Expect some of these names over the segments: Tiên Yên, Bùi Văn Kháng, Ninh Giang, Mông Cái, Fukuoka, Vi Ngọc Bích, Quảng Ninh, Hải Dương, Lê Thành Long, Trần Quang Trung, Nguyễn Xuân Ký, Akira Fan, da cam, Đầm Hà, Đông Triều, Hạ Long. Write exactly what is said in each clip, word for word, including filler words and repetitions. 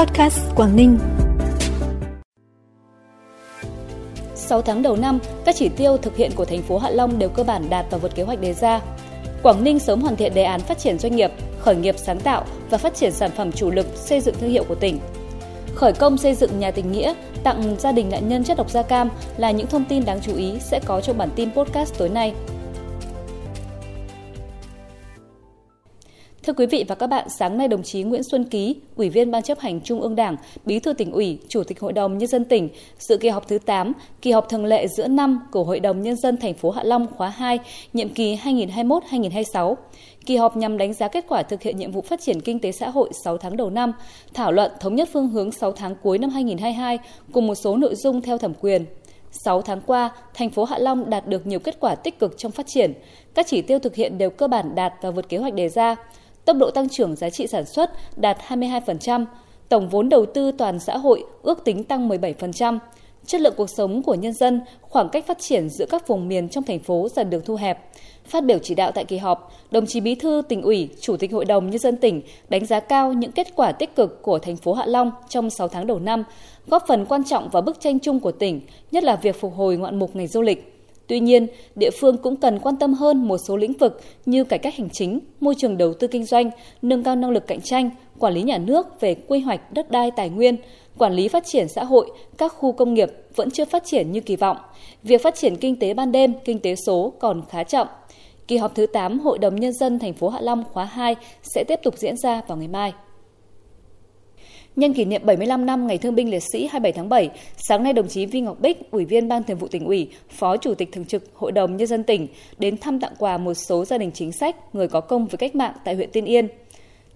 Podcast Quảng Ninh. sáu tháng đầu năm, các chỉ tiêu thực hiện của thành phố Hạ Long đều cơ bản đạt và vượt kế hoạch đề ra. Quảng Ninh sớm hoàn thiện đề án phát triển doanh nghiệp, khởi nghiệp sáng tạo và phát triển sản phẩm chủ lực, xây dựng thương hiệu của tỉnh. Khởi công xây dựng nhà tình nghĩa tặng gia đình nạn nhân chất độc da cam là những thông tin đáng chú ý sẽ có trong bản tin podcast tối nay. Thưa quý vị và các bạn, sáng nay đồng chí Nguyễn Xuân Ký, Ủy viên Ban chấp hành Trung ương Đảng, Bí thư Tỉnh ủy, Chủ tịch Hội đồng Nhân dân tỉnh, dự kỳ họp thứ tám, kỳ họp thường lệ giữa năm của Hội đồng Nhân dân thành phố Hạ Long khóa hai, nhiệm kỳ hai nghìn không trăm hai mươi mốt đến hai nghìn không trăm hai mươi sáu. Kỳ họp nhằm đánh giá kết quả thực hiện nhiệm vụ phát triển kinh tế xã hội sáu tháng đầu năm, thảo luận thống nhất phương hướng sáu tháng cuối năm hai nghìn không trăm hai mươi hai cùng một số nội dung theo thẩm quyền. sáu tháng qua, thành phố Hạ Long đạt được nhiều kết quả tích cực trong phát triển. Các chỉ tiêu thực hiện đều cơ bản đạt và vượt kế hoạch đề ra. Tốc độ tăng trưởng giá trị sản xuất đạt hai mươi hai phần trăm, tổng vốn đầu tư toàn xã hội ước tính tăng mười bảy phần trăm, chất lượng cuộc sống của nhân dân, khoảng cách phát triển giữa các vùng miền trong thành phố dần được thu hẹp. Phát biểu chỉ đạo tại kỳ họp, đồng chí Bí thư Tỉnh ủy, Chủ tịch Hội đồng Nhân dân tỉnh đánh giá cao những kết quả tích cực của thành phố Hạ Long trong sáu tháng đầu năm, góp phần quan trọng vào bức tranh chung của tỉnh, nhất là việc phục hồi ngoạn mục ngành du lịch. Tuy nhiên, địa phương cũng cần quan tâm hơn một số lĩnh vực như cải cách hành chính, môi trường đầu tư kinh doanh, nâng cao năng lực cạnh tranh, quản lý nhà nước về quy hoạch đất đai tài nguyên, quản lý phát triển xã hội, các khu công nghiệp vẫn chưa phát triển như kỳ vọng. Việc phát triển kinh tế ban đêm, kinh tế số còn khá chậm. Kỳ họp thứ tám Hội đồng Nhân dân thành phố Hạ Long khóa hai sẽ tiếp tục diễn ra vào ngày mai. Nhân kỷ niệm bảy mươi lăm năm Ngày Thương binh Liệt sĩ hai mươi bảy tháng bảy, sáng nay đồng chí Vi Ngọc Bích, Ủy viên Ban Thường vụ Tỉnh ủy, Phó Chủ tịch Thường trực Hội đồng Nhân dân tỉnh đến thăm tặng quà một số gia đình chính sách, người có công với cách mạng tại huyện Tiên Yên.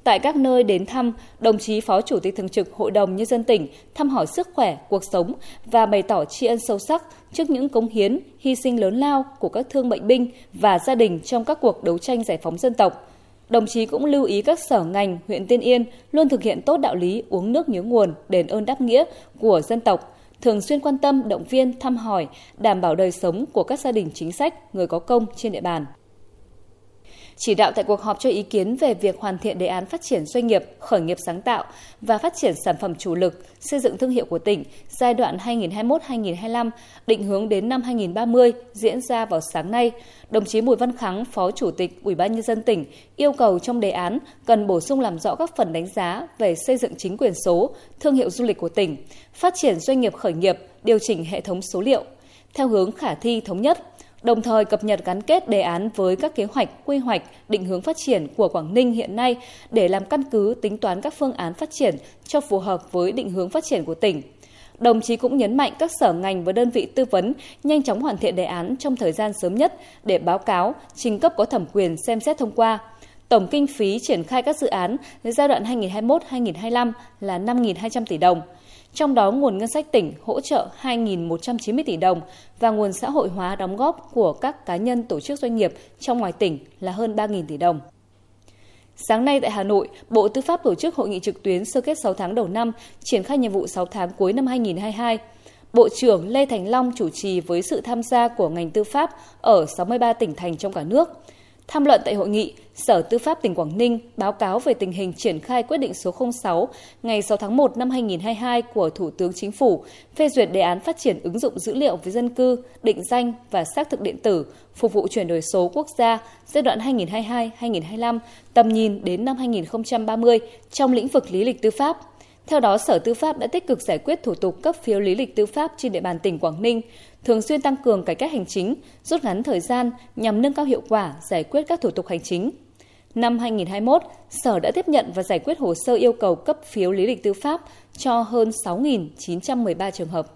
Tại các nơi đến thăm, đồng chí Phó Chủ tịch Thường trực Hội đồng Nhân dân tỉnh thăm hỏi sức khỏe, cuộc sống và bày tỏ tri ân sâu sắc trước những cống hiến, hy sinh lớn lao của các thương bệnh binh và gia đình trong các cuộc đấu tranh giải phóng dân tộc. Đồng chí cũng lưu ý các sở ngành, huyện Tiên Yên luôn thực hiện tốt đạo lý uống nước nhớ nguồn, đền ơn đáp nghĩa của dân tộc, thường xuyên quan tâm, động viên, thăm hỏi, đảm bảo đời sống của các gia đình chính sách, người có công trên địa bàn. Chỉ đạo tại cuộc họp cho ý kiến về việc hoàn thiện đề án phát triển doanh nghiệp, khởi nghiệp sáng tạo và phát triển sản phẩm chủ lực, xây dựng thương hiệu của tỉnh giai đoạn hai nghìn không trăm hai mươi mốt đến hai nghìn không trăm hai mươi lăm, định hướng đến năm hai nghìn không trăm ba mươi diễn ra vào sáng nay, đồng chí Bùi Văn Kháng, Phó Chủ tịch Ủy ban Nhân dân tỉnh yêu cầu trong đề án cần bổ sung làm rõ các phần đánh giá về xây dựng chính quyền số, thương hiệu du lịch của tỉnh, phát triển doanh nghiệp khởi nghiệp, điều chỉnh hệ thống số liệu theo hướng khả thi thống nhất. Đồng thời cập nhật gắn kết đề án với các kế hoạch, quy hoạch, định hướng phát triển của Quảng Ninh hiện nay để làm căn cứ tính toán các phương án phát triển cho phù hợp với định hướng phát triển của tỉnh. Đồng chí cũng nhấn mạnh các sở ngành và đơn vị tư vấn nhanh chóng hoàn thiện đề án trong thời gian sớm nhất để báo cáo, trình cấp có thẩm quyền xem xét thông qua. Tổng kinh phí triển khai các dự án giai đoạn hai nghìn không trăm hai mươi mốt đến hai nghìn không trăm hai mươi lăm là năm nghìn hai trăm tỷ đồng. Trong đó nguồn ngân sách tỉnh hỗ trợ hai nghìn một trăm chín mươi tỷ đồng và nguồn xã hội hóa đóng góp của các cá nhân tổ chức doanh nghiệp trong ngoài tỉnh là hơn ba nghìn tỷ đồng. Sáng nay tại Hà Nội, Bộ Tư pháp tổ chức hội nghị trực tuyến sơ kết sáu tháng đầu năm, triển khai nhiệm vụ sáu tháng cuối năm hai nghìn không trăm hai mươi hai. Bộ trưởng Lê Thành Long chủ trì với sự tham gia của ngành tư pháp ở sáu mươi ba tỉnh thành trong cả nước. Tham luận tại hội nghị, Sở Tư pháp tỉnh Quảng Ninh báo cáo về tình hình triển khai quyết định số không sáu ngày sáu tháng một năm hai nghìn không trăm hai mươi hai của Thủ tướng Chính phủ phê duyệt đề án phát triển ứng dụng dữ liệu về dân cư, định danh và xác thực điện tử phục vụ chuyển đổi số quốc gia giai đoạn hai nghìn không trăm hai mươi hai đến hai nghìn không trăm hai mươi lăm, tầm nhìn đến năm hai nghìn không trăm ba mươi trong lĩnh vực lý lịch tư pháp. Theo đó, Sở Tư pháp đã tích cực giải quyết thủ tục cấp phiếu lý lịch tư pháp trên địa bàn tỉnh Quảng Ninh, thường xuyên tăng cường cải cách hành chính, rút ngắn thời gian nhằm nâng cao hiệu quả giải quyết các thủ tục hành chính. Năm hai nghìn không trăm hai mươi mốt, Sở đã tiếp nhận và giải quyết hồ sơ yêu cầu cấp phiếu lý lịch tư pháp cho hơn sáu nghìn chín trăm mười ba trường hợp.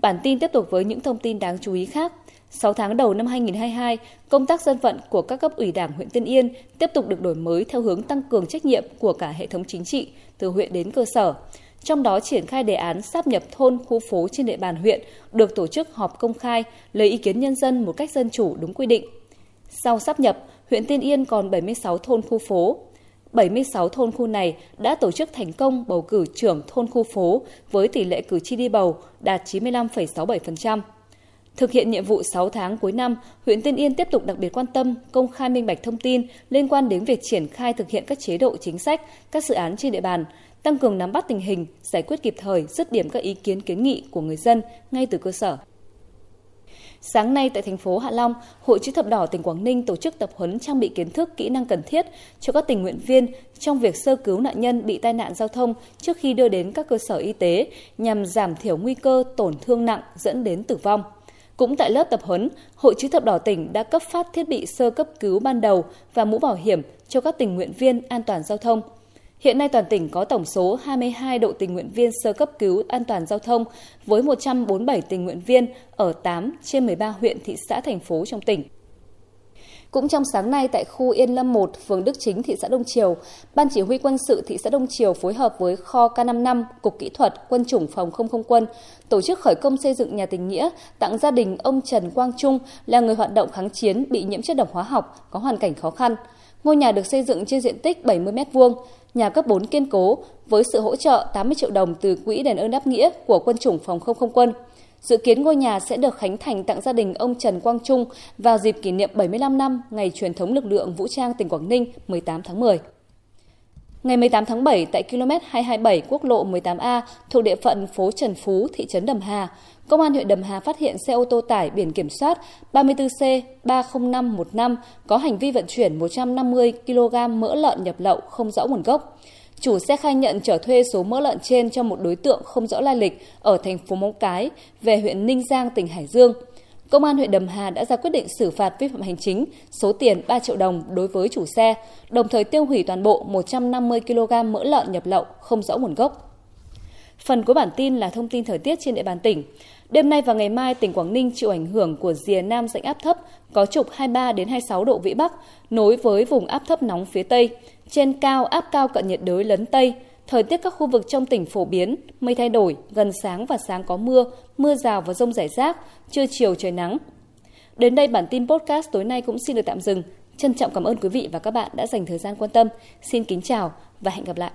Bản tin tiếp tục với những thông tin đáng chú ý khác. sáu tháng đầu năm hai nghìn không trăm hai mươi hai, công tác dân vận của các cấp ủy Đảng huyện Tiên Yên tiếp tục được đổi mới theo hướng tăng cường trách nhiệm của cả hệ thống chính trị, từ huyện đến cơ sở. Trong đó triển khai đề án sáp nhập thôn khu phố trên địa bàn huyện được tổ chức họp công khai, lấy ý kiến nhân dân một cách dân chủ đúng quy định. Sau sáp nhập, huyện Tiên Yên còn bảy mươi sáu thôn khu phố. bảy mươi sáu thôn khu này đã tổ chức thành công bầu cử trưởng thôn khu phố với tỷ lệ cử tri đi bầu đạt chín mươi lăm phẩy sáu mươi bảy phần trăm. Thực hiện nhiệm vụ sáu tháng cuối năm, huyện Tiên Yên tiếp tục đặc biệt quan tâm, công khai minh bạch thông tin liên quan đến việc triển khai thực hiện các chế độ chính sách, các dự án trên địa bàn, tăng cường nắm bắt tình hình, giải quyết kịp thời, dứt điểm các ý kiến kiến nghị của người dân ngay từ cơ sở. Sáng nay tại thành phố Hạ Long, Hội Chữ Thập Đỏ tỉnh Quảng Ninh tổ chức tập huấn trang bị kiến thức, kỹ năng cần thiết cho các tình nguyện viên trong việc sơ cứu nạn nhân bị tai nạn giao thông trước khi đưa đến các cơ sở y tế nhằm giảm thiểu nguy cơ tổn thương nặng dẫn đến tử vong. Cũng tại lớp tập huấn, Hội Chữ Thập Đỏ tỉnh đã cấp phát thiết bị sơ cấp cứu ban đầu và mũ bảo hiểm cho các tình nguyện viên an toàn giao thông. Hiện nay toàn tỉnh có tổng số hai mươi hai đội tình nguyện viên sơ cấp cứu an toàn giao thông với một trăm bốn mươi bảy tình nguyện viên ở tám trên mười ba huyện, thị xã, thành phố trong tỉnh. Cũng trong sáng nay tại khu Yên Lâm một, phường Đức Chính, thị xã Đông Triều, Ban Chỉ huy Quân sự thị xã Đông Triều phối hợp với kho K năm mươi lăm, Cục Kỹ thuật, Quân chủng Phòng không không quân tổ chức khởi công xây dựng nhà tình nghĩa tặng gia đình ông Trần Quang Trung là người hoạt động kháng chiến bị nhiễm chất độc hóa học, có hoàn cảnh khó khăn. Ngôi nhà được xây dựng trên diện tích bảy mươi mét vuông, nhà cấp bốn kiên cố với sự hỗ trợ tám mươi triệu đồng từ Quỹ đền ơn đáp nghĩa của Quân chủng Phòng không không quân. Dự kiến ngôi nhà sẽ được khánh thành tặng gia đình ông Trần Quang Trung vào dịp kỷ niệm bảy mươi lăm năm ngày truyền thống lực lượng vũ trang tỉnh Quảng Ninh mười tám tháng mười. Ngày mười tám tháng bảy, tại ki lô mét hai trăm hai mươi bảy quốc lộ mười tám A thuộc địa phận phố Trần Phú, thị trấn Đầm Hà, Công an huyện Đầm Hà phát hiện xe ô tô tải biển kiểm soát ba mươi tư C ba không năm một năm có hành vi vận chuyển một trăm năm mươi ki lô gam mỡ lợn nhập lậu không rõ nguồn gốc. Chủ xe khai nhận chở thuê số mỡ lợn trên cho một đối tượng không rõ lai lịch ở thành phố Mông Cái về huyện Ninh Giang, tỉnh Hải Dương. Công an huyện Đầm Hà đã ra quyết định xử phạt vi phạm hành chính số tiền ba triệu đồng đối với chủ xe, đồng thời tiêu hủy toàn bộ một trăm năm mươi ki lô gam mỡ lợn nhập lậu không rõ nguồn gốc. Phần cuối bản tin là thông tin thời tiết trên địa bàn tỉnh. Đêm nay và ngày mai, tỉnh Quảng Ninh chịu ảnh hưởng của rìa nam rãnh áp thấp có trục hai mươi ba đến hai mươi sáu độ vĩ Bắc, nối với vùng áp thấp nóng phía Tây. Trên cao, áp cao cận nhiệt đới lấn Tây. Thời tiết các khu vực trong tỉnh phổ biến, mây thay đổi, gần sáng và sáng có mưa, mưa rào và dông rải rác, trưa chiều trời nắng. Đến đây bản tin podcast tối nay cũng xin được tạm dừng. Trân trọng cảm ơn quý vị và các bạn đã dành thời gian quan tâm. Xin kính chào và hẹn gặp lại.